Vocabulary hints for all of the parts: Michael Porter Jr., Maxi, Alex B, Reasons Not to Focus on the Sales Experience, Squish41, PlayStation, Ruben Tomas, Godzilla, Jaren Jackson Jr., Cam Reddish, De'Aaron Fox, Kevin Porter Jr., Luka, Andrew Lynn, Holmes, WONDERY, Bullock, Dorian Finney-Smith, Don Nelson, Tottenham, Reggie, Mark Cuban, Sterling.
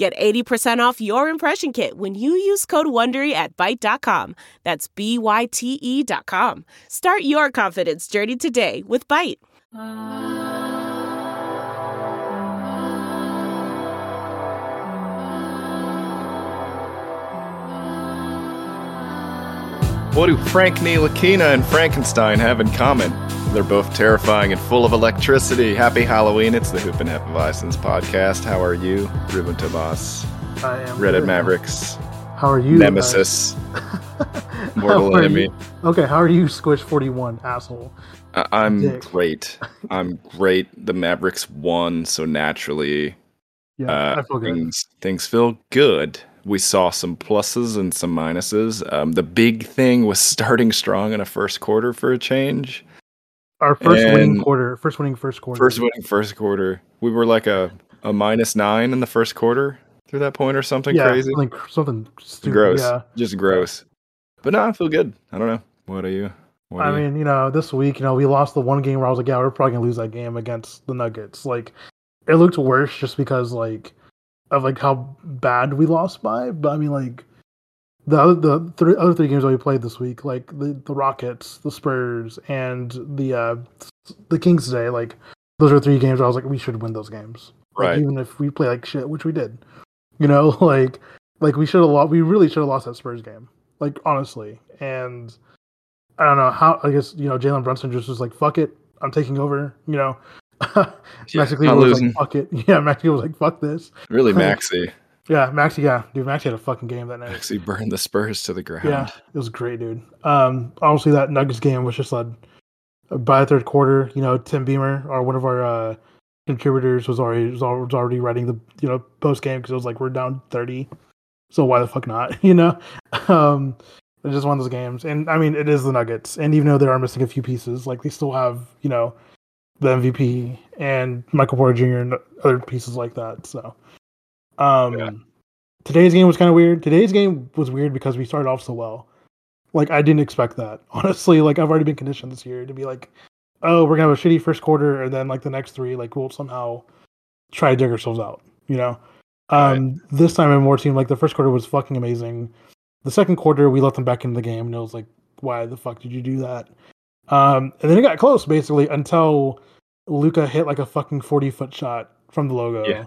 Get 80% off your impression kit when you use code WONDERY at Byte.com. That's BYTE.com. Start your confidence journey today with Byte. What do Frank Ntilikina and Frankenstein have in common? They're both terrifying and full of electricity. Happy Halloween. It's the Hoop and Half of Isons podcast. How are you, Ruben Tomas? I am. Reddit Mavericks. How are you? Nemesis. Mortal enemy. You? Okay, how are you, Squish41, asshole? I'm Dick. Great. I'm great. The Mavericks won, so naturally I feel good. Things feel good. We saw some pluses and some minuses. The big thing was starting strong in a first quarter for a change. Our first winning first quarter. First winning first quarter. We were like a -9 in the first quarter through that point or something crazy. Something stupid. Gross. Yeah. Just gross. But no, I feel good. I don't know. What are you? This week, we lost the one game where I was like, yeah, we're probably going to lose that game against the Nuggets. Like, it looked worse just because, of how bad we lost by. But, I mean, the other three games that we played this week, the Rockets, the Spurs, and the Kings today, those are three games where I was like, we should win those games. Right. Even if we play like shit, which we did. We should have lost. We really should have lost that Spurs game. Honestly. And I don't know how, Jalen Brunson just was like, fuck it, I'm taking over, Maxi was like, fuck it. Yeah, Maxi was like, fuck this. Really, Maxi. Yeah, Maxi. Yeah, dude, Maxi had a fucking game that night. Maxi burned the Spurs to the ground. Yeah, it was great, dude. Honestly, that Nuggets game was just led by the third quarter. Tim Beamer, or one of our contributors, was already writing the post game because it was like we're down 30, so why the fuck not? It's just one of those games, and I mean it is the Nuggets, and even though they are missing a few pieces, they still have the MVP and Michael Porter Jr. and other pieces like that. So. Today's game was kind of weird. Today's game was weird because we started off so well. I didn't expect that. Honestly, I've already been conditioned this year to be like, oh, we're going to have a shitty first quarter, and then, the next three, we'll somehow try to dig ourselves out, Right. This time in more team, the first quarter was fucking amazing. The second quarter, we let them back into the game, and it was like, why the fuck did you do that? And then it got close, basically, until Luka hit, a fucking 40-foot shot from the logo. Yeah.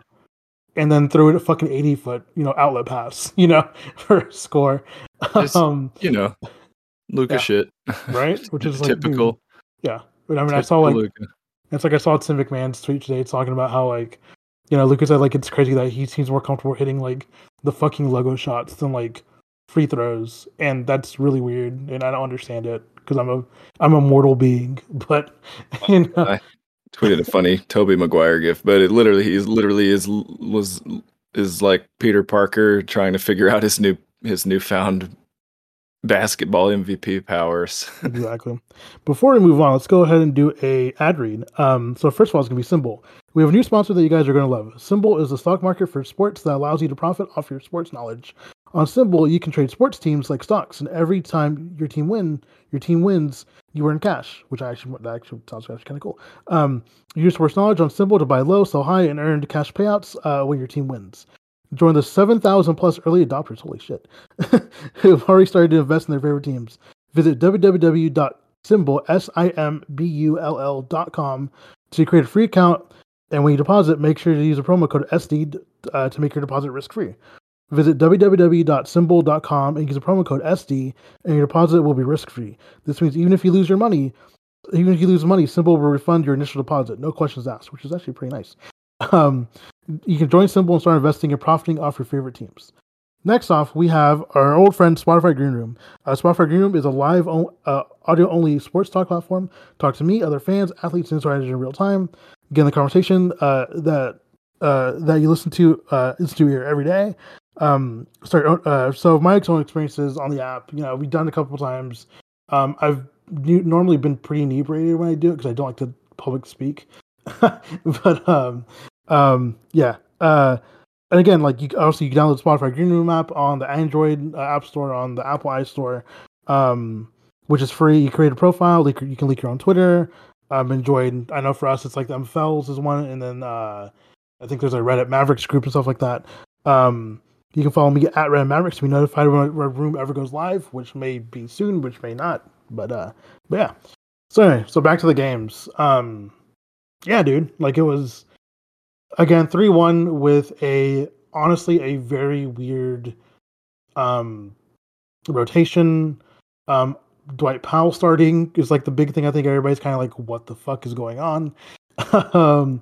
And then threw it a fucking 80-foot, outlet pass, for a score. Luka shit. Right? Which is typical. Dude, yeah. But I mean, I saw Luka. It's I saw Tim McMahon's tweet today talking about how, Luka said, it's crazy that he seems more comfortable hitting, the fucking logo shots than, free throws. And that's really weird. And I don't understand it because I'm a mortal being. But, I tweeted a funny Tobey Maguire gif, but it literally is like Peter Parker trying to figure out his newfound basketball MVP powers. Exactly. Before we move on, let's go ahead and do a ad read. So first of all, it's gonna be SIMBULL. We have a new sponsor that you guys are gonna love. SIMBULL is the stock market for sports that allows you to profit off your sports knowledge. On SIMBULL, you can trade sports teams like stocks, and every time your team wins, you earn cash, which that actually sounds kind of cool. You use sports knowledge on SIMBULL to buy low, sell high, and earn cash payouts when your team wins. Join the 7,000 plus early adopters, holy shit, who've already started to invest in their favorite teams. Visit www.simbull.com to create a free account, and when you deposit, make sure to use a promo code SD to make your deposit risk-free. Visit www.simbull.com and use a promo code SD, and your deposit will be risk-free. This means even if you lose money, SIMBULL will refund your initial deposit, no questions asked, which is actually pretty nice. You can join SIMBULL and start investing and profiting off your favorite teams. Next off, we have our old friend Spotify Greenroom. Spotify Greenroom is a live audio-only sports talk platform. Talk to me, other fans, athletes, and insiders in real time. Get in the conversation that you listen to here every day. So my own experiences on the app, you know, we've done it a couple times. I've normally been pretty inebriated when I do it because I don't like to public speak. But yeah. And again, like, you download the Spotify Greenroom app on the Android App Store, on the Apple iStore, which is free. You create a profile. You can link your own Twitter. I know for us, it's like the MFLs is one, and then I think there's a Reddit Mavericks group and stuff like that. You can follow me at Reddit Mavericks to be notified when a room ever goes live, which may be soon, which may not. But yeah. So anyway, back to the games. Yeah, dude. Like, it was, again, 3-1 with honestly a very weird rotation. Dwight Powell starting is like the big thing. I think everybody's kind of like, what the fuck is going on? The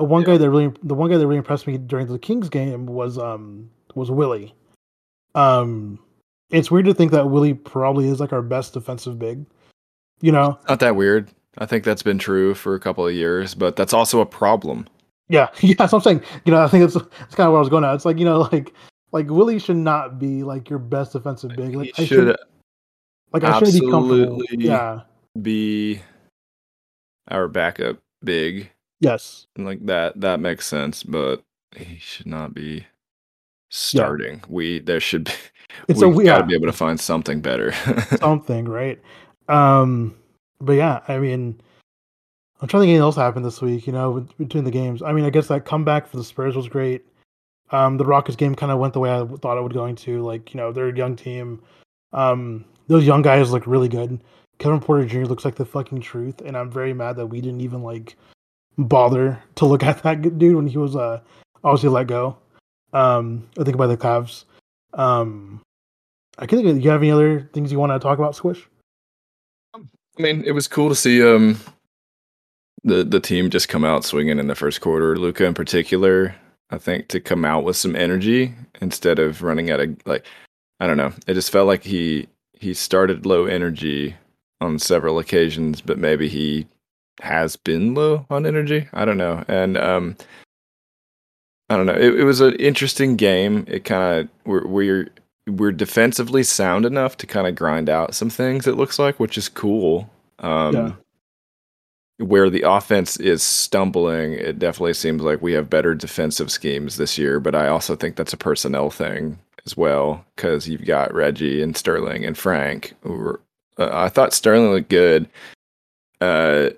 one guy that really impressed me during the Kings game was Willie. It's weird to think that Willie probably is like our best defensive big, you know? Not that weird. I think that's been true for a couple of years, but that's also a problem. Yeah, that's what I'm saying. You know, I think that's kind of where I was going at. It's like, you know, like Willie should not be like your best defensive big. Like, I should be comfortable. Yeah, be our backup big. Yes, and like that makes sense, but he should not be starting. Yeah. Gotta be able to find something better. Something, right? But yeah, I mean, I'm trying to think anything else happened this week, you know, between the games. I mean, I guess that comeback for the Spurs was great. The Rockets game kind of went the way I thought it would going to. Like, you know, they're a young team. Those young guys look really good. Kevin Porter Jr. looks like the fucking truth, and I'm very mad that we didn't even, like, bother to look at that dude when he was obviously let go. I think by the Cavs. I can't think of, do you have any other things you want to talk about, Squish? I mean, it was cool to see the team just come out swinging in the first quarter. Luka in particular, I think, to come out with some energy instead of running out of, like, I don't know. It just felt like he started low energy on several occasions, but maybe he has been low on energy. I don't know. And I don't know. It was an interesting game. It kind of we're defensively sound enough to kind of grind out some things, it looks like, which is cool. Where the offense is stumbling, it definitely seems like we have better defensive schemes this year, but I also think that's a personnel thing as well, because you've got Reggie and Sterling and Frank. I thought Sterling looked good. I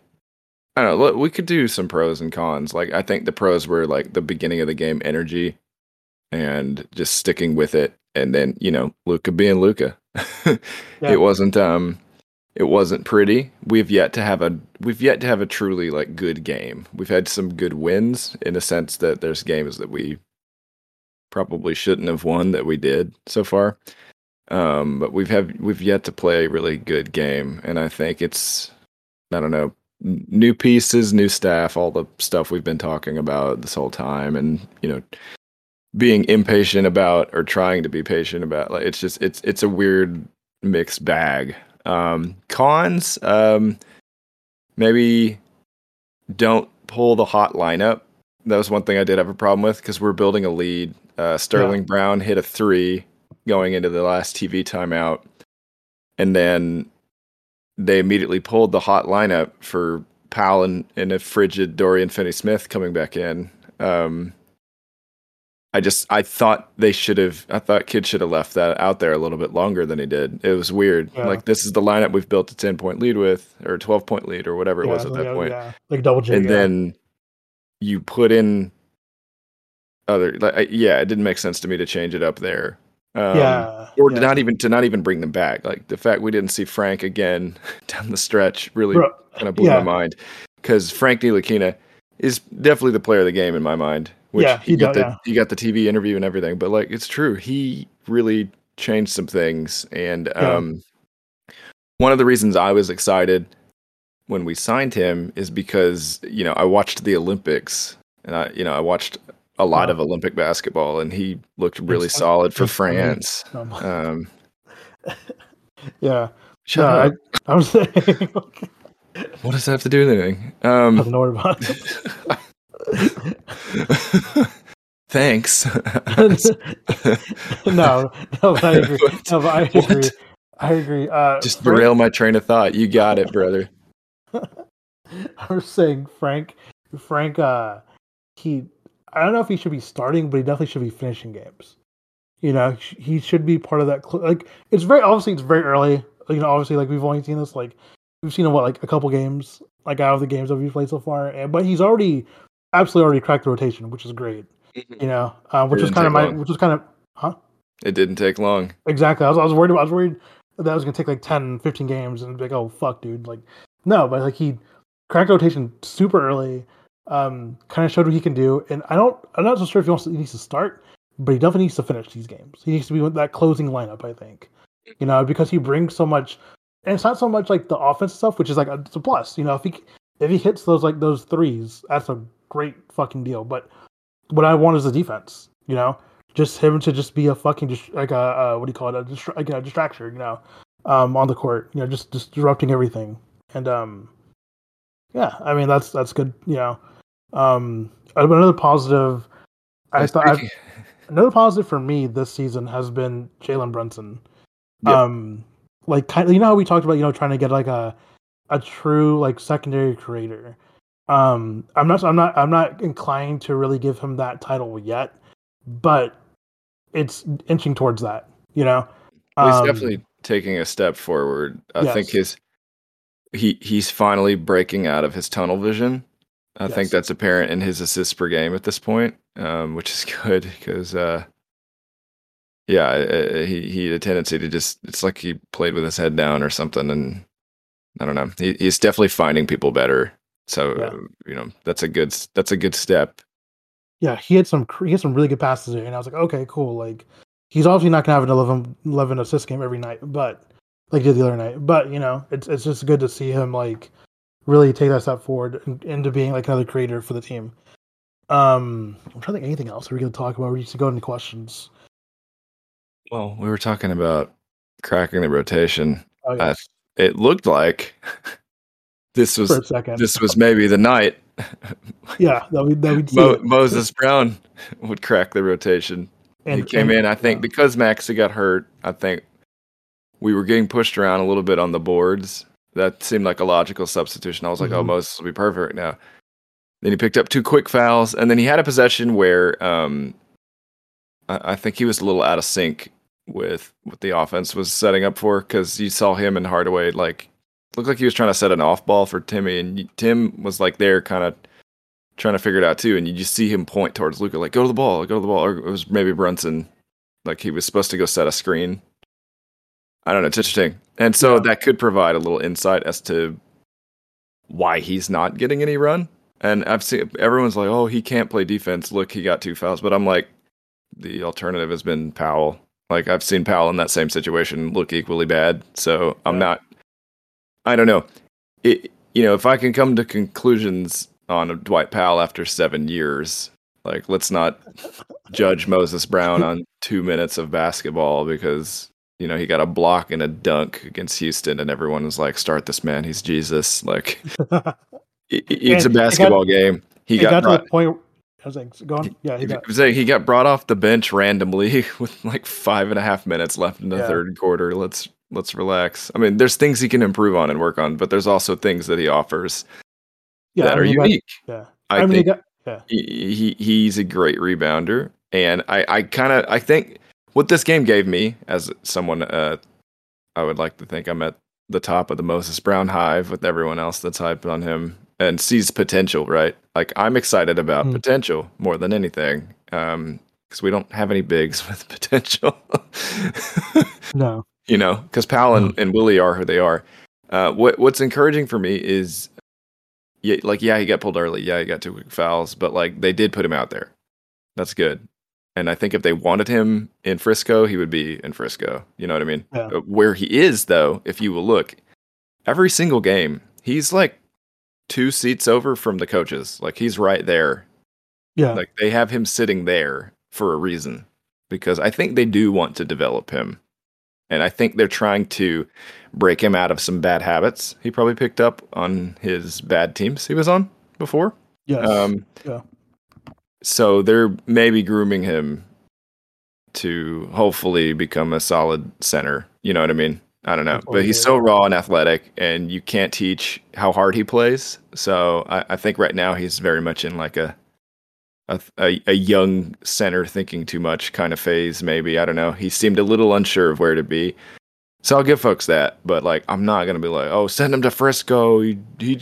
don't know. Look, we could do some pros and cons. Like, I think the pros were like the beginning of the game energy and just sticking with it. And then, you know, Luka being Luka. Yeah. It wasn't pretty. We've yet to have a truly like good game. We've had some good wins in a sense that there's games that we probably shouldn't have won that we did so far. But we've yet to play a really good game, and I think it's, I don't know, new pieces, new staff, all the stuff we've been talking about this whole time, and, you know, being impatient about, or trying to be patient about, like, it's just it's a weird mixed bag. Cons, maybe don't pull the hot lineup. That was one thing I did have a problem with, because we're building a lead. Sterling Brown hit a three going into the last TV timeout, and then they immediately pulled the hot lineup for Powell and a frigid Dorian Finney-Smith coming back in. I thought Kid should have left that out there a little bit longer than he did. It was weird. Yeah. Like, this is the lineup we've built a 10-point lead with, or 12-point lead, or whatever it was at that point. Yeah. Like double J. And then you put in other. Like, yeah, it didn't make sense to me to change it up there. Or to not even bring them back. Like, the fact we didn't see Frank again down the stretch really kind of blew my mind, because Frank Ntilikina is definitely the player of the game in my mind. Which he got the TV interview and everything, but like, it's true, he really changed some things. And one of the reasons I was excited when we signed him is because, you know, I watched the Olympics, and I watched a lot of Olympic basketball, and he looked really solid for France. I was saying, what does that have to do with anything? I don't know about it. Thanks. I agree. Just derail my train of thought. You got it, brother. I was saying Frank. I don't know if he should be starting, but he definitely should be finishing games. You know, he should be part of that. Like, it's very early. You know, obviously, like we've only seen this. Like, we've seen a couple games. Like out of the games that we've played so far, but he's already cracked the rotation, which is great. You know, which was kind of. It didn't take long. Exactly. I was worried that it was going to take 10, 15 games and be like, oh, fuck, dude. No, but he cracked rotation super early, kind of showed what he can do. And I'm not so sure if he needs to start, but he definitely needs to finish these games. He needs to be with that closing lineup, I think, you know, because he brings so much. And it's not so much the offense stuff, which is it's a plus, you know, if he hits those threes, that's a great fucking deal. But what I want is the defense, you know? Just him to just be a fucking distraction, you know, on the court, you know, just disrupting everything. And yeah, I mean that's good, you know. Another positive for me this season has been Jalen Brunson. Yep. You know how we talked about, you know, trying to get a true secondary creator. I'm not inclined to really give him that title yet, but it's inching towards that, you know. He's definitely taking a step forward. I think he's finally breaking out of his tunnel vision. I think that's apparent in his assists per game at this point, which is good because, he had a tendency to it's like he played with his head down or something, and I don't know. He's definitely finding people better, so you know that's a good step. Yeah, he had some really good passes there, and I was like, okay, cool. He's obviously not gonna have an 11 assist game every night, but like he did the other night. But you know, it's just good to see him really take that step forward into being another creator for the team. I'm trying to think anything else we're gonna talk about. We should go into questions. Well, we were talking about cracking the rotation. Oh, yes. It looked like this was maybe the night. Yeah, Moses Brown would crack the rotation. And he came in, I think, because Maxi got hurt. I think we were getting pushed around a little bit on the boards. That seemed like a logical substitution. I was like, oh, Moses will be perfect now. Then he picked up two quick fouls, and then he had a possession where I think he was a little out of sync with what the offense was setting up for, because you saw him and Hardaway looked like he was trying to set an off ball for Timmy, and Tim was there kind of trying to figure it out too. And you just see him point towards Luka, go to the ball. Or it was maybe Brunson, he was supposed to go set a screen. I don't know. It's interesting. And so that could provide a little insight as to why he's not getting any run. And I've seen everyone's like, oh, he can't play defense. Look, he got two fouls. But I'm the alternative has been Powell. I've seen Powell in that same situation look equally bad. So I'm not. I don't know. If I can come to conclusions on Dwight Powell after 7 years, let's not judge Moses Brown on 2 minutes of basketball because, you know, he got a block and a dunk against Houston and everyone was like, start this man. He's Jesus. It's a basketball game. He got brought off the bench randomly with 5.5 minutes left in the third quarter. Let's relax. I mean, there's things he can improve on and work on, but there's also things that he offers that are unique. He's a great rebounder, and I think what this game gave me as someone, I would like to think I'm at the top of the Moses Brown hive with everyone else that's hyped on him and sees potential. Right, I'm excited about potential more than anything, because we don't have any bigs with potential. No. You know, because Powell and Willie are who they are. What's encouraging for me is, he got pulled early. Yeah, he got two quick fouls, but they did put him out there. That's good. And I think if they wanted him in Frisco, he would be in Frisco. You know what I mean? Yeah. Where he is, though, if you will look, every single game, he's 2 seats over from the coaches. He's right there. Yeah. They have him sitting there for a reason, because I think they do want to develop him. And I think they're trying to break him out of some bad habits he probably picked up on his bad teams he was on before. Yes. So they're maybe grooming him to hopefully become a solid center. You know what I mean? I don't know. But he's so raw and athletic, and you can't teach how hard he plays. So I think right now he's very much in like a young center thinking too much kind of phase, maybe. I don't know. He seemed a little unsure of where to be. So I'll give folks that. But like, I'm not going to be like, oh, send him to Frisco. He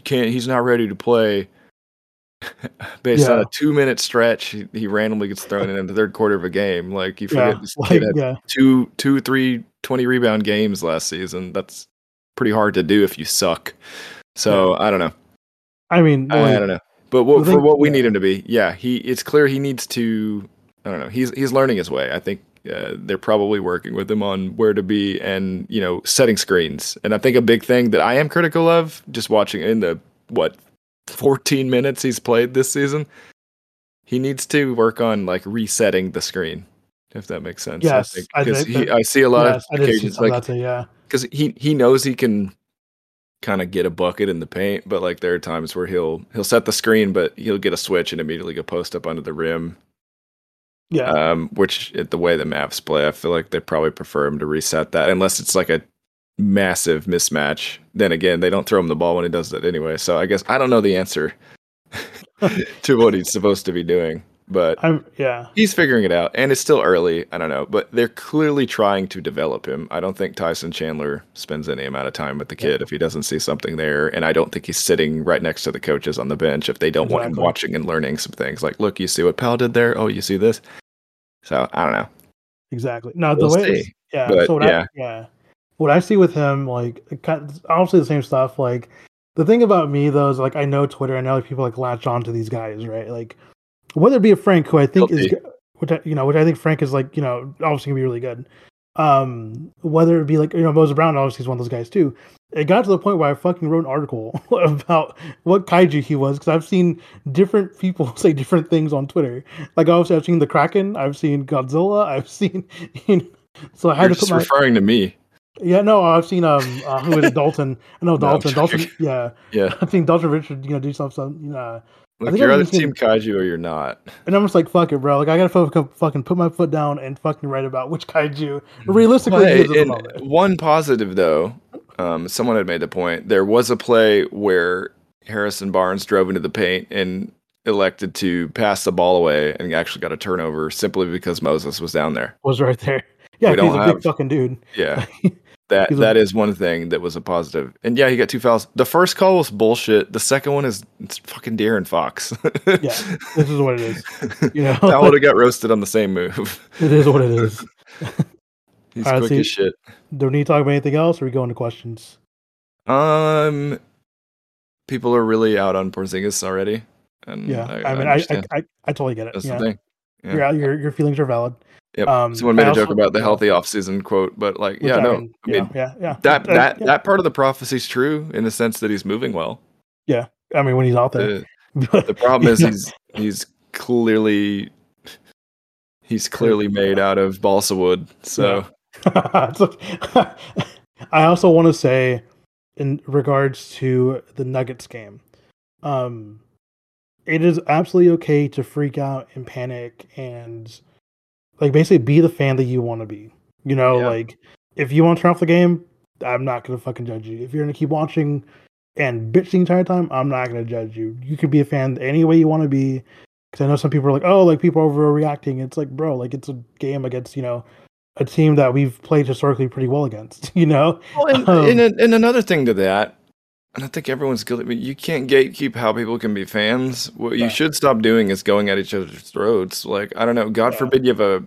can't. He's not ready to play. Based on a 2-minute stretch, he randomly gets thrown in the third quarter of a game. Like, you forget this kid had two, three, 20-rebound games last season. That's pretty hard to do if you suck. So, I don't know. I mean, I don't know. But for what we need him to be, it's clear he needs to, I don't know, he's learning his way. I think they're probably working with him on where to be and, you know, setting screens. And I think a big thing that I am critical of, just watching in the, 14 minutes he's played this season, he needs to work on like resetting the screen, if that makes sense. Yes, I see a lot of occasions like because he knows he can kind of get a bucket in the paint, but like there are times where he'll set the screen, but he'll get a switch and immediately go post up under the rim. Yeah, which the way the Mavs play, I feel like they probably prefer him to reset that unless it's like a massive mismatch. Then again, they don't throw him the ball when he does that anyway. So I guess I don't know the answer to what he's supposed to be doing, but he's figuring it out, and it's still early. I don't know, but they're clearly trying to develop him. I don't think Tyson Chandler spends any amount of time with the kid if he doesn't see something there, and I don't think he's sitting right next to the coaches on the bench if they don't want him watching and learning some things. Like, look, you see what Powell did there? Oh, you see this? So I don't know. Exactly. No, the way. Yeah. But, so what I see with him, like, obviously the same stuff. Like, the thing about me though is like, I know Twitter, I know like, people like latch on to these guys, right? Like, whether it be a Frank, who I think which I think Frank is like, you know, obviously gonna be really good. Whether it be like, you know, Moses Brown, obviously is one of those guys too. It got to the point where I fucking wrote an article about what kaiju he was, because I've seen different people say different things on Twitter. Like, obviously I've seen the Kraken, I've seen Godzilla, I've seen. You know, so I had to put just referring to me. Yeah, no, I've seen who is Dalton? I know Dalton. Dalton. I've seen Dalton Richard, you know, do something. You know, like, you're either Team Kaiju or you're not. And I'm just like, fuck it, bro. Like, I gotta fucking put my foot down and fucking write about which Kaiju realistically is at the moment. One positive though, someone had made the point. There was a play where Harrison Barnes drove into the paint and elected to pass the ball away, and actually got a turnover simply because Moses was down there. Was right there. Yeah, he's a big fucking dude. Yeah. That is one thing that was a positive. And yeah, he got 2 fouls. The first call was bullshit. The second one it's fucking De'Aaron Fox. Yeah, this is what it is. You know, I would have got roasted on the same move. It is what it is. He's quick as shit. Do we need to talk about anything else, or are we going to questions? People are really out on Porzingis already. And I mean, I totally get it. That's the thing. Yeah. Your feelings are valid. Yep. Someone made a joke about the healthy offseason quote, but like, that part of the prophecy is true in the sense that he's moving well. Yeah, I mean, when he's out there, the problem is he's clearly made out of balsa wood. So I also want to say, in regards to the Nuggets game, it is absolutely okay to freak out and panic and. Like, basically be the fan that you want to be. You know, like, if you want to turn off the game, I'm not going to fucking judge you. If you're going to keep watching and bitch the entire time, I'm not going to judge you. You can be a fan any way you want to be. Because I know some people are like, oh, like, people are overreacting. It's like, bro, like, it's a game against, you know, a team that we've played historically pretty well against, you know? Well, and another thing to that, and I think everyone's guilty, but you can't gatekeep how people can be fans. What you should stop doing is going at each other's throats. Like, I don't know, God forbid you have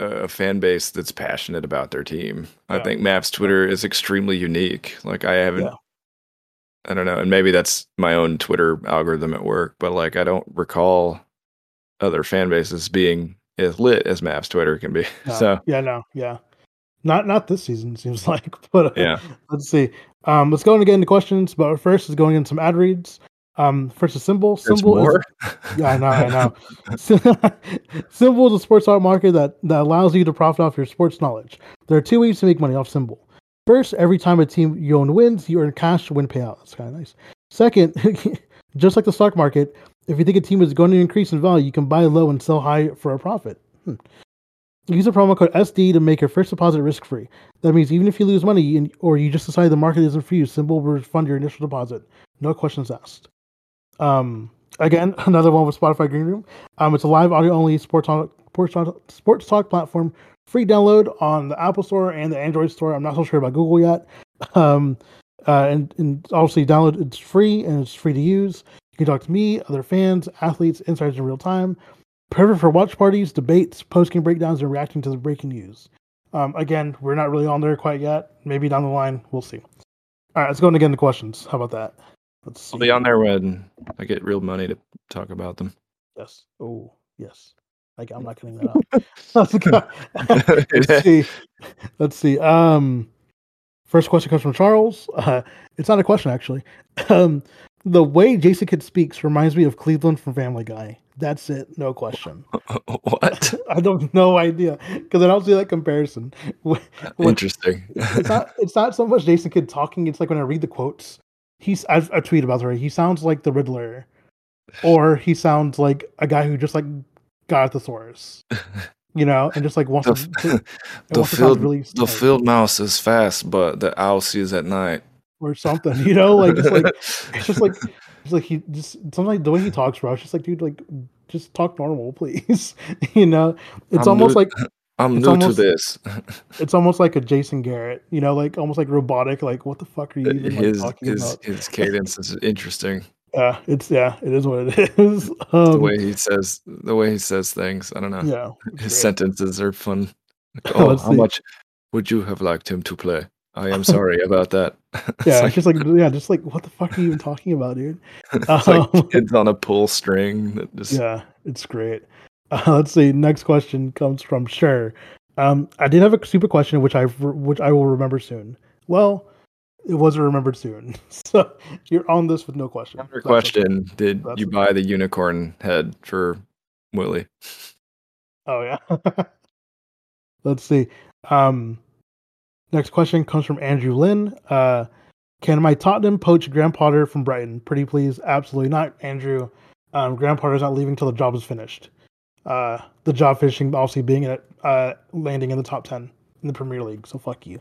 a fan base that's passionate about their team. I think Mavs Twitter is extremely unique. Like, I haven't, I don't know, and maybe that's my own Twitter algorithm at work, but like, I don't recall other fan bases being as lit as Mavs Twitter can be. Not this season, seems like. But let's see. Let's go again to questions. But first is going in some ad reads. First is SIMBULL. SIMBULL is a sports art market that allows you to profit off your sports knowledge. There are 2 ways to make money off SIMBULL. First, every time a team you own wins, you earn cash to win payout. That's kind of nice. Second, just like the stock market, If you think a team is going to increase in value, you can buy low and sell high for a profit. Use the promo code SD to make your first deposit risk-free. That means even if you lose money or you just decide the market isn't for you, SIMBULL will refund your initial deposit. No questions asked. Again, another one with Spotify Greenroom. It's a live audio-only sports talk platform. Free download on the Apple Store and the Android Store. I'm not so sure about Google yet. And obviously download. It's free and it's free to use. You can talk to me, other fans, athletes, insights in real time. Perfect for watch parties, debates, post-game breakdowns, and reacting to the breaking news. Again, we're not really on there quite yet. Maybe down the line, we'll see. All right, let's go and get into questions. How about that? I'll be on there when I get real money to talk about them. Yes. Oh, yes. Like, I'm not cutting that out. Let's see. First question comes from Charles. It's not a question, actually. The way Jason Kidd speaks reminds me of Cleveland from Family Guy. That's it. No question. What? I don't no idea because I don't see that comparison. Interesting. It's not so much Jason Kidd talking. It's like when I read the quotes. I tweeted about it. He sounds like the Riddler, or he sounds like a guy who just like got at the source, you know, and just like wants the field mouse is fast, but the owl sees at night. Or something, you know, like just like it's just like it's like he just something like the way he talks, bro. It's just like, dude, like just talk normal, please. You know, it's I'm new to this. It's almost like a Jason Garrett, you know, like almost like robotic. Like, what the fuck are you even talking about? His cadence is interesting. It is what it is. The way he says things, I don't know. Yeah, his sentences are fun. Like, oh, how much would you have liked him to play? I am sorry about that. It's just like what the fuck are you even talking about, dude? It's like kids on a pull string. That just... Yeah, it's great. Let's see. Next question comes from Sure. I did have a stupid question, which I will remember soon. Well, it wasn't remembered soon, so you're on this with no question. Another question: did you buy the unicorn head for Willie? Oh yeah. Let's see. Next question comes from Andrew Lynn. Can my Tottenham poach Graham Potter from Brighton? Pretty please. Absolutely not, Andrew. Graham Potter's not leaving till the job is finished. The job finishing obviously being at landing in the top 10 in the Premier League. So fuck you.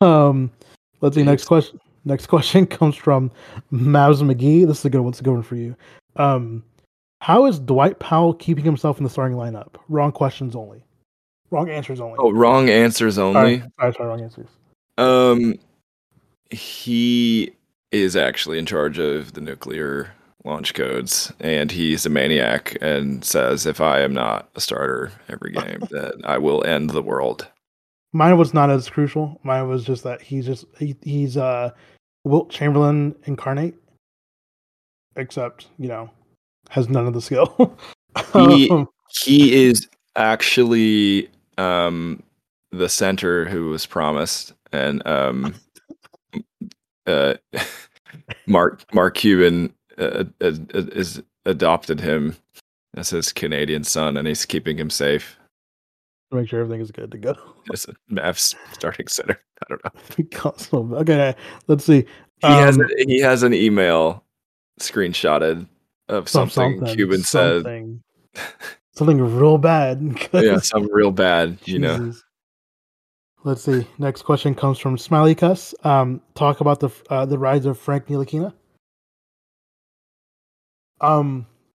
Let's see. Next question comes from Mavs McGee. This is a good one. It's a good one for you. How is Dwight Powell keeping himself in the starting lineup? Wrong questions only. Wrong answers only. Oh, wrong answers only. Sorry, wrong answers. He is actually in charge of the nuclear launch codes, and he's a maniac and says, if I am not a starter every game, then I will end the world. Mine was not as crucial. Mine was just that he's Wilt Chamberlain incarnate, except, you know, has none of the skill. He is actually... the center who was promised, and Mark Cuban is adopted him as his Canadian son, and he's keeping him safe. Make sure everything is good to go. It's a Mavs starting center. I don't know. Okay, let's see. He has an email screenshotted of something Cuban said. Something real bad. Yeah, something real bad, you know. Let's see. Next question comes from Smiley Cuss. Talk about the rise of Frank Ntilikina.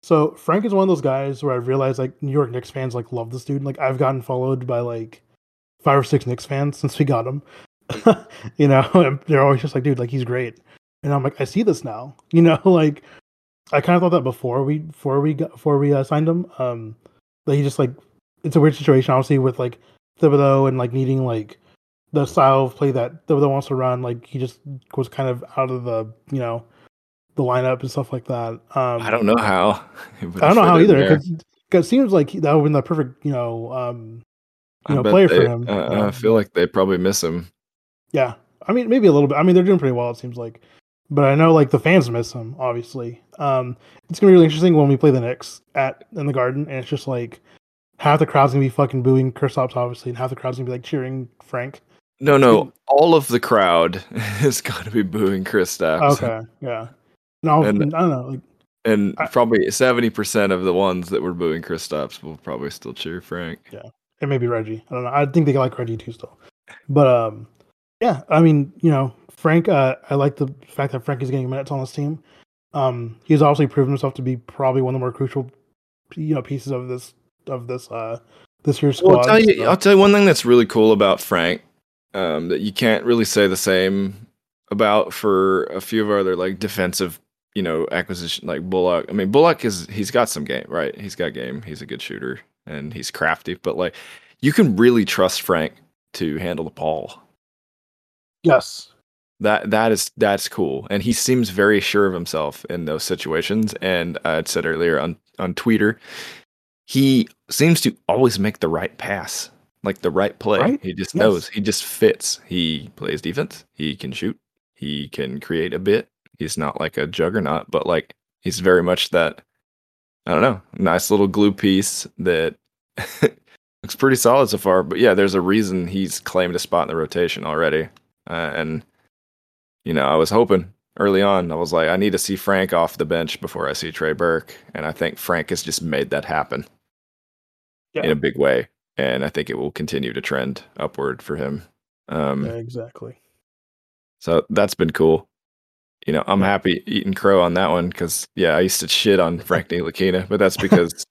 So Frank is one of those guys where I realized like New York Knicks fans like love this dude. Like I've gotten followed by like 5 or 6 Knicks fans since we got him. You know, and they're always just like, dude, like he's great. And I'm like, I see this now. You know, like I kind of thought that before we signed him. That he just like it's a weird situation, obviously, with like Thibodeau and like needing like the style of play that Thibodeau wants to run. Like he just was kind of out of the you know the lineup and stuff like that. I don't know how. I don't know how either. Because it seems like that would have been the perfect player for him. I feel like they probably miss him. Yeah, I mean maybe a little bit. I mean they're doing pretty well. It seems like. But I know, like, the fans miss him, obviously. It's going to be really interesting when we play the Knicks in the Garden, and it's just, like, half the crowd's going to be fucking booing Kristaps, obviously, and half the crowd's going to be, like, cheering Frank. No, all of the crowd is going to be booing Kristaps. Okay, yeah. No, I don't know. Like, And probably 70% of the ones that were booing Kristaps will probably still cheer Frank. Yeah, and maybe Reggie. I don't know. I think they like Reggie too still. But yeah, I mean, you know, Frank. I like the fact that Frank is getting minutes on this team. He's obviously proven himself to be probably one of the more crucial, you know, pieces of this year's squad. Well, I'll tell you one thing that's really cool about Frank that you can't really say the same about for a few of our other like defensive, you know, acquisition like Bullock. I mean, Bullock he's got some game, right? He's got game. He's a good shooter and he's crafty, but like you can really trust Frank to handle the ball. Yes. That's cool. And he seems very sure of himself in those situations. And I'd said earlier on Twitter, he seems to always make the right pass, like the right play. Right? He just knows. He just fits. He plays defense. He can shoot. He can create a bit. He's not like a juggernaut, but like he's very much that, I don't know, nice little glue piece that looks pretty solid so far. But yeah, there's a reason he's claimed a spot in the rotation already. And you know, I was hoping early on, I was like, I need to see Frank off the bench before I see Trey Burke. And I think Frank has just made that happen in a big way. And I think it will continue to trend upward for him. Exactly. So that's been cool. You know, I'm happy eating crow on that one because, yeah, I used to shit on Frank Ntilikina, but that's because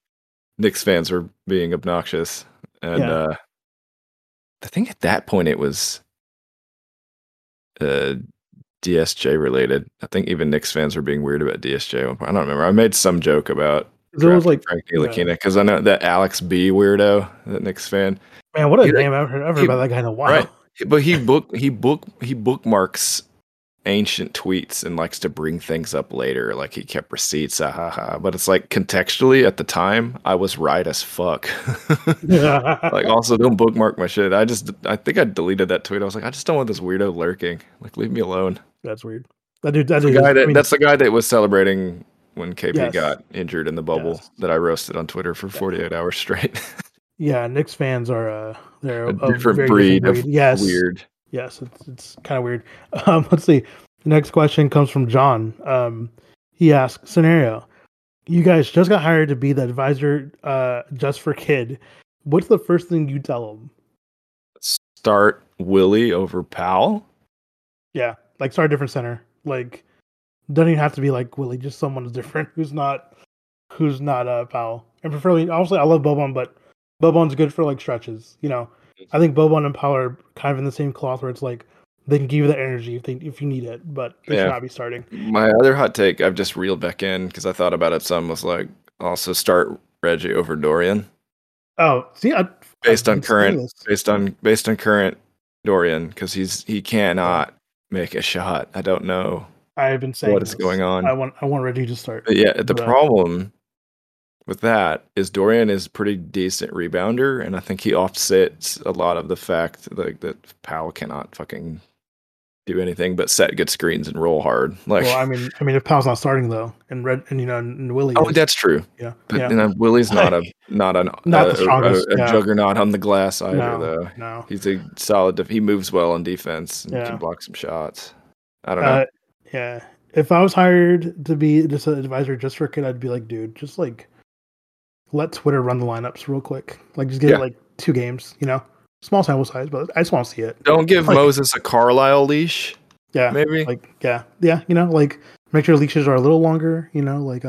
Knicks fans were being obnoxious. And I think at that point it was DSJ related. I think even Knicks fans were being weird about DSJ. I don't remember. I made some joke about there was like Frank Ntilikina because I know that Alex B weirdo, that Knicks fan. Man, what a name! I've heard about that guy in a while. Right, but he bookmarks ancient tweets and likes to bring things up later. Like he kept receipts, But it's like contextually at the time, I was right as fuck. Like also don't bookmark my shit. I think I deleted that tweet. I was like, I just don't want this weirdo lurking. Like leave me alone. That's weird. That's the guy that was celebrating when KP got injured in the bubble that I roasted on Twitter for 48 hours straight. Yeah, Knicks fans are they're a different breed of weird. Yes, it's kind of weird. Let's see. Next question comes from John. He asks, scenario, you guys just got hired to be the advisor just for kid. What's the first thing you tell him? Start Willie over Powell? Yeah, like start a different center. Like doesn't even have to be like Willie, just someone different who's not Powell. And preferably, obviously, I love Bobon, but Bobon's good for like stretches, you know. I think Bobon and Powell are kind of in the same cloth where it's like they can give you the energy if you need it, but they should not be starting. My other hot take, I've just reeled back in because I thought about it some, was like also start Reggie over Dorian. Oh, see, based on current Dorian because he cannot make a shot. I don't know. I've been saying what is going on. I want Reggie to start. But yeah, the problem with that is Dorian is a pretty decent rebounder, and I think he offsets a lot of the fact that Powell cannot fucking do anything but set good screens and roll hard. Like, well, I mean, if Powell's not starting though, and Willie. Oh, that's true. Yeah, but Willie's not the strongest juggernaut on the glass either though. No, he's a solid. He moves well on defense and can block some shots. I don't know. Yeah, if I was hired to be just an advisor just for a kid, I'd be like, dude, just like, let Twitter run the lineups real quick. Like, just give it like 2 games, you know? Small sample size, but I just want to see it. Don't give like, Moses a Carlisle leash. Yeah. Maybe. Like, yeah, you know, like, make sure leashes are a little longer, you know? Like,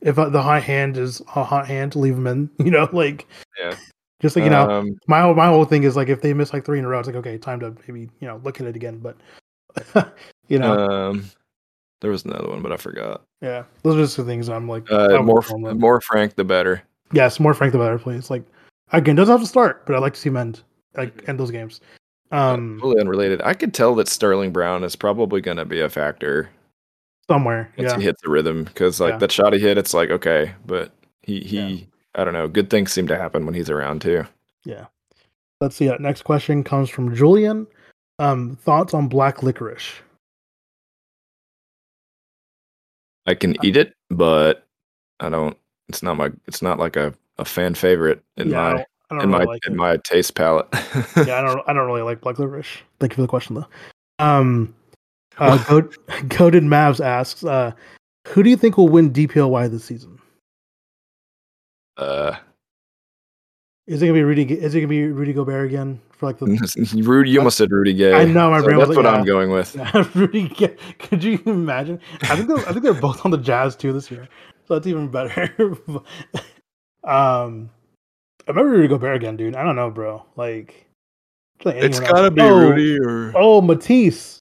if the hot hand is a hot hand, leave them in, you know? Like, just like, you know, my whole thing is like, if they miss like 3 in a row, it's like, okay, time to maybe, you know, look at it again. But, you know. There was another one, but I forgot. Yeah. Those are just the things I'm like, more Frank, the better. Yes, more Frank the better, please. Like, again, doesn't have to start, but I'd like to see him end those games. Totally unrelated. I could tell that Sterling Brown is probably going to be a factor somewhere once he hits the rhythm, because like that shot he hit, it's like okay, but he I don't know. Good things seem to happen when he's around too. Yeah. Let's see. Next question comes from Julian. Thoughts on black licorice? I can eat it, but I don't. It's not like a fan favorite in my taste palette. Yeah, I don't really like black licorice. Thank you for the question though. Goated Mavs asks, Who do you think will win DPOY this season? Is it gonna be Rudy Gobert again for like the Rudy? You almost said Rudy Gay. I know that's what I'm going with. Yeah, Rudy Gay. Could you imagine? I think they're both on the Jazz too this year, so that's even better. I remember Rudy Gobert again, dude. I don't know, bro. Like it's gotta be Rudy or Matisse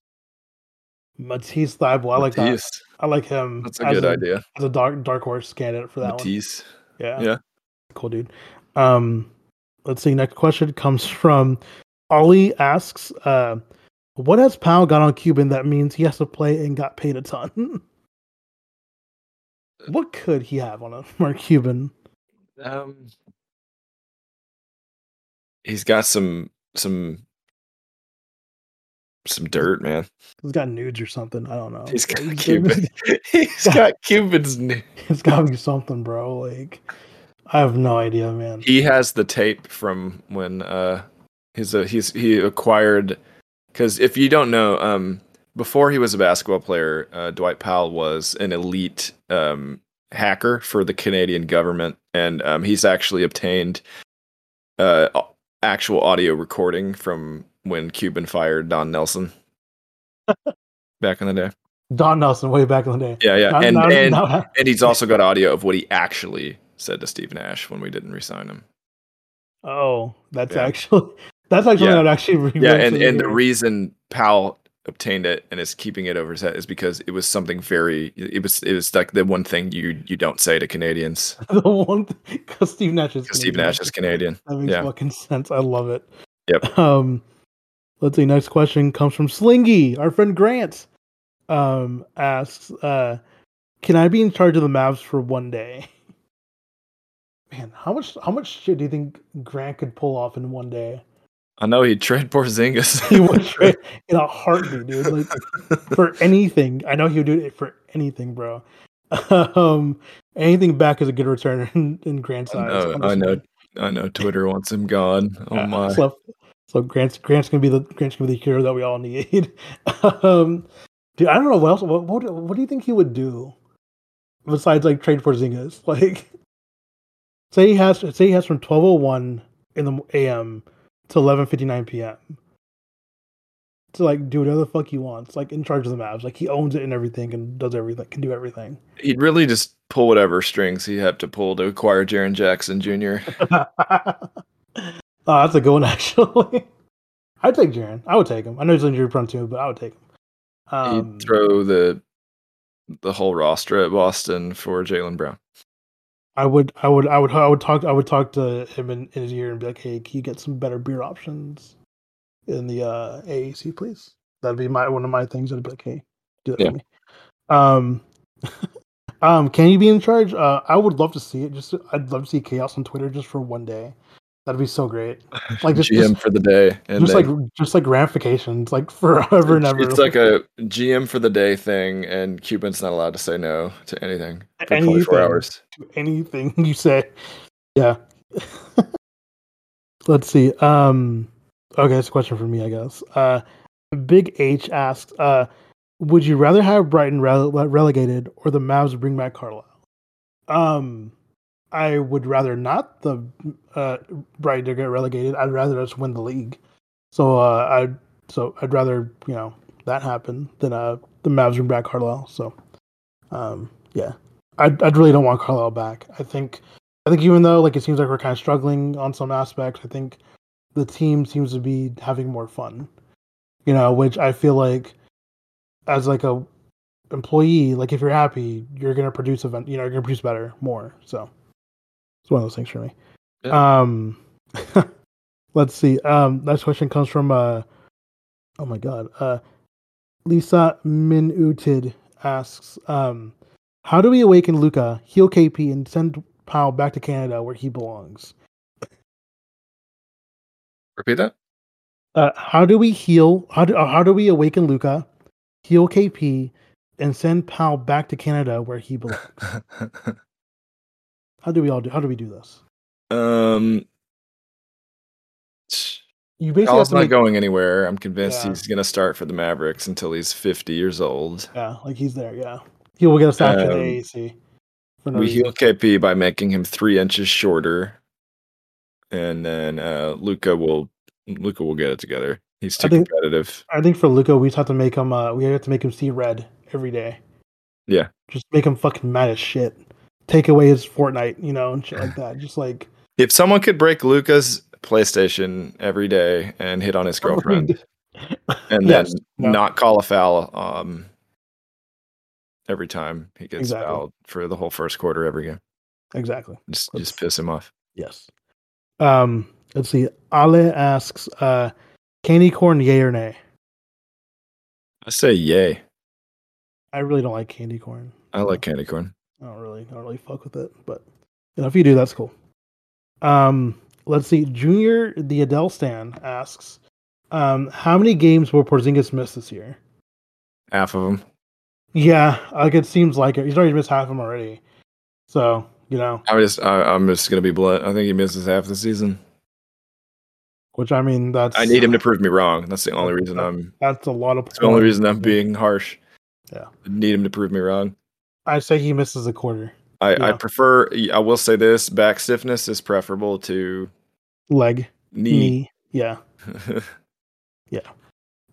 Thibault. I like that. I like him. That's a good idea. As a dark horse candidate for that Matisse. One. Matisse. Yeah. Cool, dude. Let's see. Next question comes from Ollie. Asks, what has Powell got on Cuban that means he has to play and got paid a ton? What could he have on a Mark Cuban? He's got some dirt, man. He's got nudes or something. I don't know. He's got Cuban. He's got Cuban's nudes. It's got to be something, bro. Like. I have no idea, man. He has the tape from when he acquired, because if you don't know, before he was a basketball player, Dwight Powell was an elite hacker for the Canadian government, and he's actually obtained actual audio recording from when Cuban fired Don Nelson back in the day. Don Nelson, way back in the day. Yeah, yeah, and he's also got audio of what he actually said to Steve Nash when we didn't re-sign him. Oh, that's actually not actually. Yeah, and the reason Powell obtained it and is keeping it over his head is because it was something it was like the one thing you don't say to Canadians. Because Steve Nash is Canadian. That makes fucking sense. I love it. Yep. Let's see. Next question comes from Slingy. Our friend Grant asks, "Can I be in charge of the Mavs for one day?" Man, how much shit do you think Grant could pull off in one day? I know he'd trade Porzingis. He would trade in a heartbeat, dude. Like for anything. I know he would do it for anything, bro. Anything back is a good return in Grant's eyes. I know. Twitter wants him gone. Oh my. So Grant's gonna be the hero that we all need. Dude, I don't know what else. What do you think he would do besides like trade Porzingis? Like. Say he has from 12:01 in the a.m. to 11:59 p.m. to like do whatever the fuck he wants, like in charge of the Mavs, like he owns it and everything and does everything, can do everything. He'd really just pull whatever strings he had to pull to acquire Jaren Jackson Jr. Oh, that's a good one actually. I'd take Jaren. I would take him. I know he's injury prone too, but I would take him. He'd throw the whole roster at Boston for Jalen Brown. I would talk to him in his ear and be like, "Hey, can you get some better beer options in the AAC, please?" That'd be one of my things. I'd be like, "Hey, do that for me." Can you be in charge? I would love to see it. I'd love to see chaos on Twitter just for one day. That'd be so great. Like just GM for the day, and just like ramifications, like forever and ever. It's like a GM for the day thing, and Cuban's not allowed to say no to anything for 24 hours. To anything you say, yeah. Let's see. Okay, it's a question for me, I guess. Big H asks, "Would you rather have Brighton relegated or the Mavs bring back Carlisle?" I would rather not the Brighton to get relegated. I'd rather us win the league. So I'd rather that happen than the Mavs bring back Carlisle. So I really don't want Carlisle back. I think even though like it seems like we're kind of struggling on some aspects, I think the team seems to be having more fun. Which I feel like as like a employee, like if you're happy, you're gonna produce you're gonna produce better, more. So. It's one of those things for me. Yeah. Let's see. Next question comes from Lisa Minuted asks, "How do we awaken Luka, heal KP, and send Powell back to Canada where he belongs?" Repeat that. How do we awaken Luka, heal KP, and send Powell back to Canada where he belongs? How do we do this? Powell's not going anywhere. I'm convinced he's going to start for the Mavericks until he's 50 years old. Yeah, like he's there. Yeah. He will get us after the AAC. We heal KP by making him 3 inches shorter, and then Luka will get it together. He's competitive. I think for Luka, we just have to make him. We have to make him see red every day. Yeah, just make him fucking mad as shit. Take away his Fortnite, and shit like that. Just like if someone could break Luka's PlayStation every day and hit on his girlfriend, and then not call a foul. Every time he gets fouled for the whole first quarter every game. Exactly. Just piss him off. Yes. Let's see. Ale asks, candy corn, yay or nay? I say yay. I really don't like candy corn. I like candy corn. I don't really fuck with it, but if you do, that's cool. Let's see. Junior the Adele Stan asks, how many games will Porzingis miss this year? Half of them. Yeah, it seems like it. He's already missed half of them already. So, I'm just going to be blunt. I think he misses half the season. Which, I need him to prove me wrong. That's the only reason That's a lot of... That's the only reason I'm being harsh. Yeah. I need him to prove me wrong. I say he misses a quarter. I will say this, back stiffness is preferable to... Leg. Knee. Yeah. Yeah.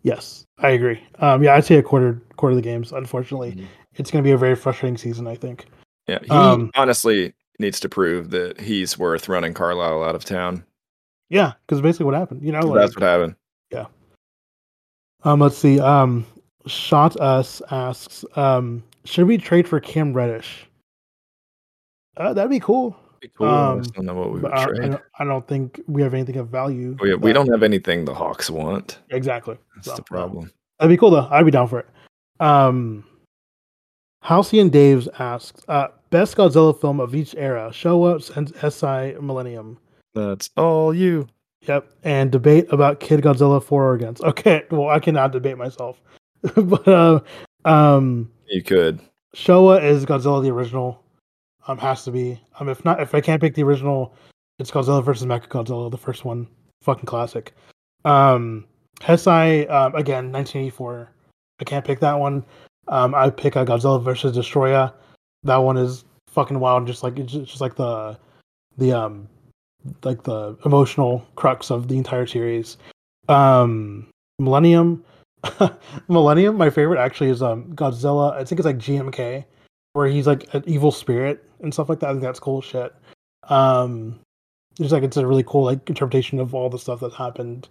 Yes, I agree. I'd say a quarter of the games. Unfortunately, It's going to be a very frustrating season, I think. Yeah, he honestly needs to prove that he's worth running Carlisle out of town. Yeah, because basically what happened, that's what happened. Yeah. Let's see. Shot Us asks, should we trade for Cam Reddish? That'd be cool. I don't know what we would trade. I don't think we have anything of value. We don't have anything the Hawks want. Exactly. That's the problem. That'd be cool though. I'd be down for it. Halcyon Daves asks, best Godzilla film of each era, Showa and SI Millennium. That's all you. Yep. And debate about Kid Godzilla for or against. Okay. Well, I cannot debate myself. But you could. Showa is Godzilla the original. Has to be. If I can't pick the original, it's Godzilla versus Mechagodzilla, the first one, fucking classic. Hesai, again, 1984. I can't pick that one. I pick Godzilla versus Destroyer. That one is fucking wild. Just like the like the emotional crux of the entire series. Millennium. My favorite actually is Godzilla. I think it's like GMK. Where he's like an evil spirit and stuff like that. I think that's cool shit. It's a really cool interpretation of all the stuff that's happened.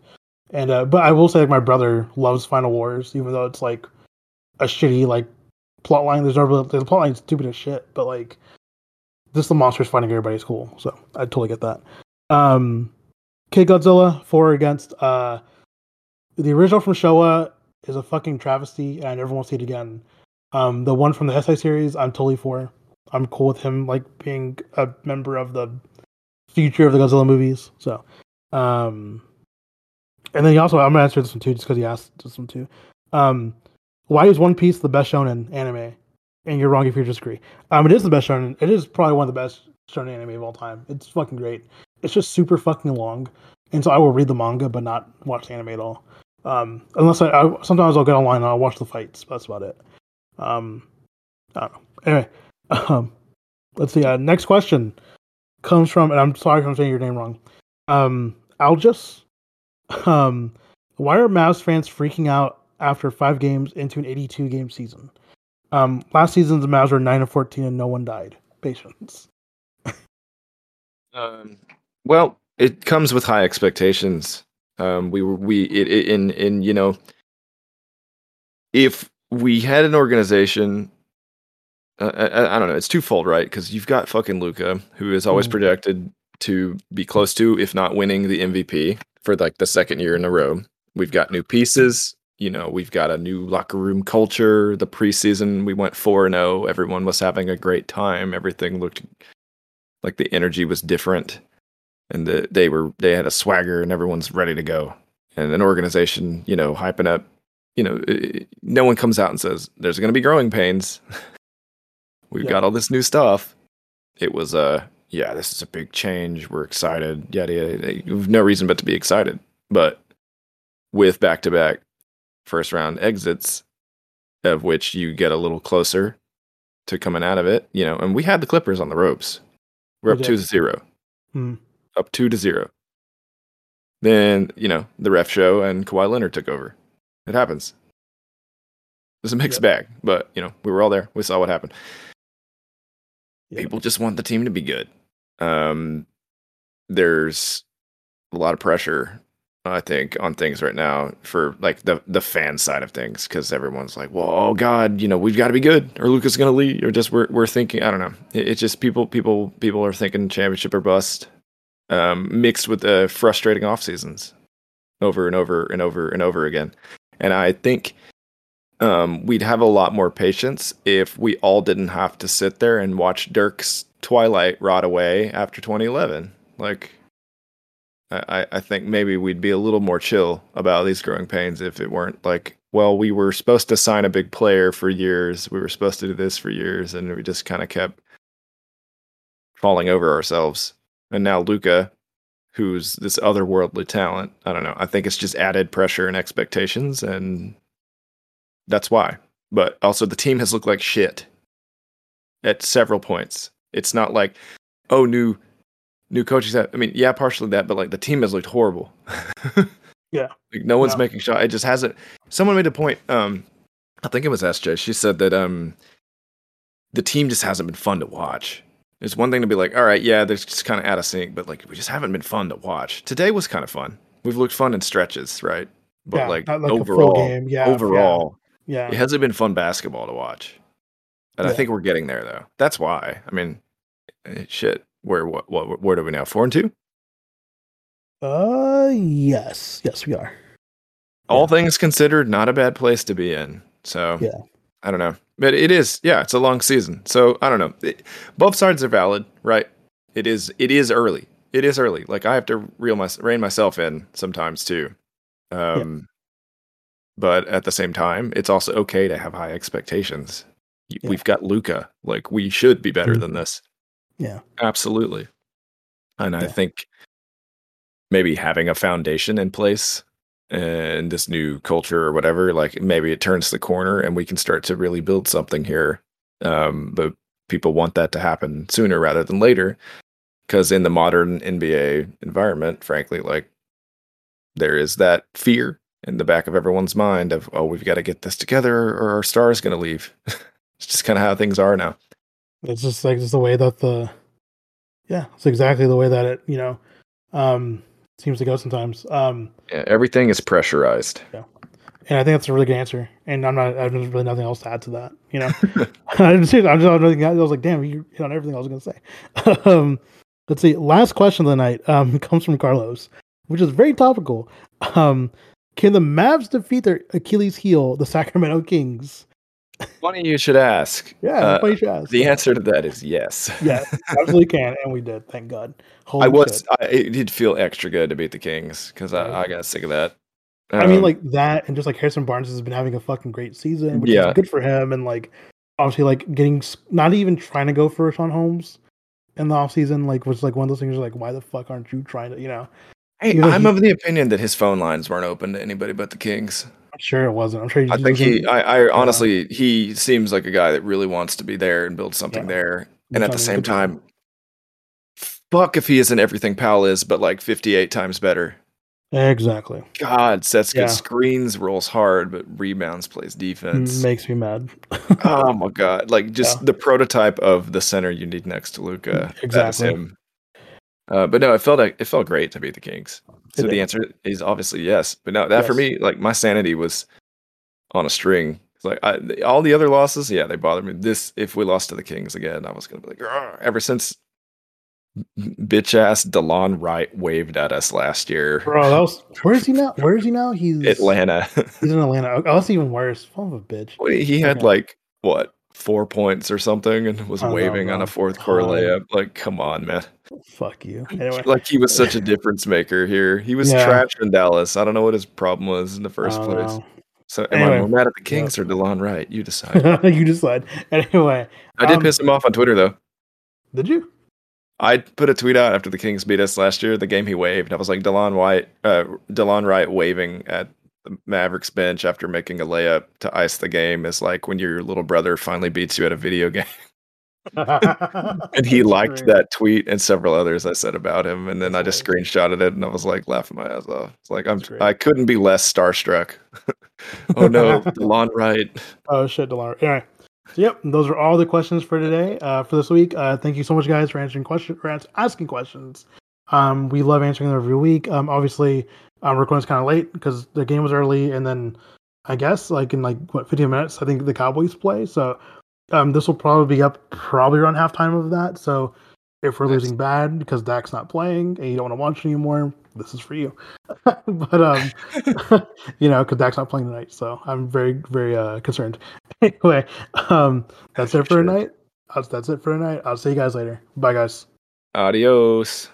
And but I will say my brother loves Final Wars, even though it's a shitty plot line. The plot line's stupid as shit, but this the monsters fighting everybody's cool. So I totally get that. Kid Godzilla for or against the original from Showa is a fucking travesty, and I never want to see it again. The one from the Hesai series, I'm totally for. I'm cool with him being a member of the future of the Godzilla movies. So, and then he also, I'm gonna answer this one too, just because he asked this one too. Why is One Piece the best shonen anime? And you're wrong if you disagree. It is the best shonen. It is probably one of the best shonen anime of all time. It's fucking great. It's just super fucking long, and so I will read the manga but not watch the anime at all. Unless I sometimes I'll get online and I'll watch the fights. But that's about it. I don't know. Anyway, let's see. Next question comes from, and I'm sorry if I'm saying your name wrong. Algis. Why are Mavs fans freaking out after 5 games into an 82-game season? Last season the Mavs were 9-14 and no one died. Patience. Well, it comes with high expectations. If we had an organization. I don't know. It's twofold, right? Because you've got fucking Luka, who is always projected to be close to, if not winning, the MVP for the second year in a row. We've got new pieces. We've got a new locker room culture. The preseason, we went 4-0. Everyone was having a great time. Everything looked like the energy was different, and they had a swagger, and everyone's ready to go. And an organization, hyping up. No one comes out and says there's going to be growing pains. We've got all this new stuff. It was this is a big change. We're excited. Yada. You've no reason but to be excited. But with back-to-back first-round exits, of which you get a little closer, to coming out of it, you know, and we had the Clippers on the ropes. We're up 2-0. Up 2-0. Then, you know, the ref show and Kawhi Leonard took over. It happens. It was a mixed bag, but, you know, we were all there. We saw what happened. People just want the team to be good. There's a lot of pressure, I think, on things right now for, like, the fan side of things, because everyone's like, well, oh, God, you know, we've got to be good, or Luka's going to leave, or just we're thinking, I don't know. It's just people are thinking championship or bust, mixed with frustrating off seasons over and over and over and over again. And I think we'd have a lot more patience if we all didn't have to sit there and watch Dirk's twilight rot away after 2011. Like, I think maybe we'd be a little more chill about these growing pains if it weren't like, well, we were supposed to sign a big player for years. We were supposed to do this for years, and we just kind of kept falling over ourselves. And now Luka, who's this otherworldly talent, I don't know. I think it's just added pressure and expectations, and that's why. But also, the team has looked like shit at several points. It's not like, oh, new coaching staff. I mean, yeah, partially that, but like the team has looked horrible. Like no one's making shots. It just hasn't. Someone made a point. I think it was SJ. She said that the team just hasn't been fun to watch. It's one thing to be like, all right, yeah, they're just kind of out of sync, but like we just haven't been fun to watch. Today was kind of fun. We've looked fun in stretches, right? But yeah, like overall, it hasn't been fun basketball to watch. And I think we're getting there though. That's why. I mean, shit. Where do we now? 4-2? Yes, we are. All things considered, not a bad place to be in. So I don't know, but it is. Yeah, it's a long season. So I don't know. Both sides are valid, right? It is early. It is early. Like I have to rein myself in sometimes too. But at the same time, it's also okay to have high expectations. We've got Luka. Like we should be better than this. Yeah, absolutely. And I think maybe having a foundation in place and this new culture or whatever, like maybe it turns the corner and we can start to really build something here. But people want that to happen sooner rather than later, because in the modern NBA environment, frankly, like there is that fear in the back of everyone's mind of, oh, we've got to get this together or our star is going to leave. It's just kind of how things are now. It's just like the way that it's exactly the way that it, you know, seems to go sometimes. Everything is pressurized. Yeah, and I think that's a really good answer. And I've really nothing else to add to that. You know, I was like, damn, you hit on everything I was going to say. Let's see. Last question of the night comes from Carlos, which is very topical. Can the Mavs defeat their Achilles heel, the Sacramento Kings? Funny you should ask. Funny you should ask. The answer to that is yes. Yes, absolutely can, and we did. Thank God. It did feel extra good to beat the Kings because I got sick of that. I mean, like that, and just like Harrison Barnes has been having a fucking great season, which is good for him. And like, obviously, like getting not even trying to go for Sean Holmes in the offseason, like was like one of those things. Like, why the fuck aren't you trying to? You know. Hey, I'm of the opinion that his phone lines weren't open to anybody but the Kings. I'm sure it wasn't. He seems like a guy that really wants to be there and build something there. And at the same time, fuck if he isn't everything Powell is, but like 58 times better. Exactly. God, sets good screens, rolls hard, but rebounds, plays defense. Makes me mad. Oh my God. Like just the prototype of the center you need next to Luka. Exactly. That is him. But no, it felt great to beat the Kings. So the answer is obviously yes. But no, for me, like my sanity was on a string. It's like all the other losses, they bothered me. This, if we lost to the Kings again, I was gonna be like, ever since bitch ass Delon Wright waved at us last year. Bro, where is he now? He's Atlanta. He's in Atlanta. Oh, that's even worse. Son of a bitch. He had like what? 4 points or something and was waving on a fourth quarter layup. Like, come on, man. Fuck you. Anyway. Like he was such a difference maker here. He was trash in Dallas. I don't know what his problem was in the first place. Know. So am I more mad at the Kings or DeLon Wright? You decide. You decide. Anyway. I did piss him off on Twitter though. Did you? I put a tweet out after the Kings beat us last year, the game he waved. I was like, Delon Wright waving at the Mavericks bench after making a layup to ice the game is like when your little brother finally beats you at a video game. And he liked that tweet and several others I said about him. And then I just screenshotted it and I was like laughing my ass off. It's like, I couldn't be less starstruck. Oh no, Delon Wright. Oh shit, Delon Wright. All right. So, yep. Those are all the questions for today, for this week. Thank you so much guys for asking questions. We love answering them every week. Obviously recording's kind of late because the game was early. And then I guess like in 15 minutes, I think the Cowboys play. So, this will probably be up around halftime of that. So if we're losing bad because Dak's not playing and you don't want to watch anymore, this is for you. But, you know, because Dak's not playing tonight. So I'm very, very concerned. Anyway, that's it for tonight. I'll see you guys later. Bye, guys. Adios.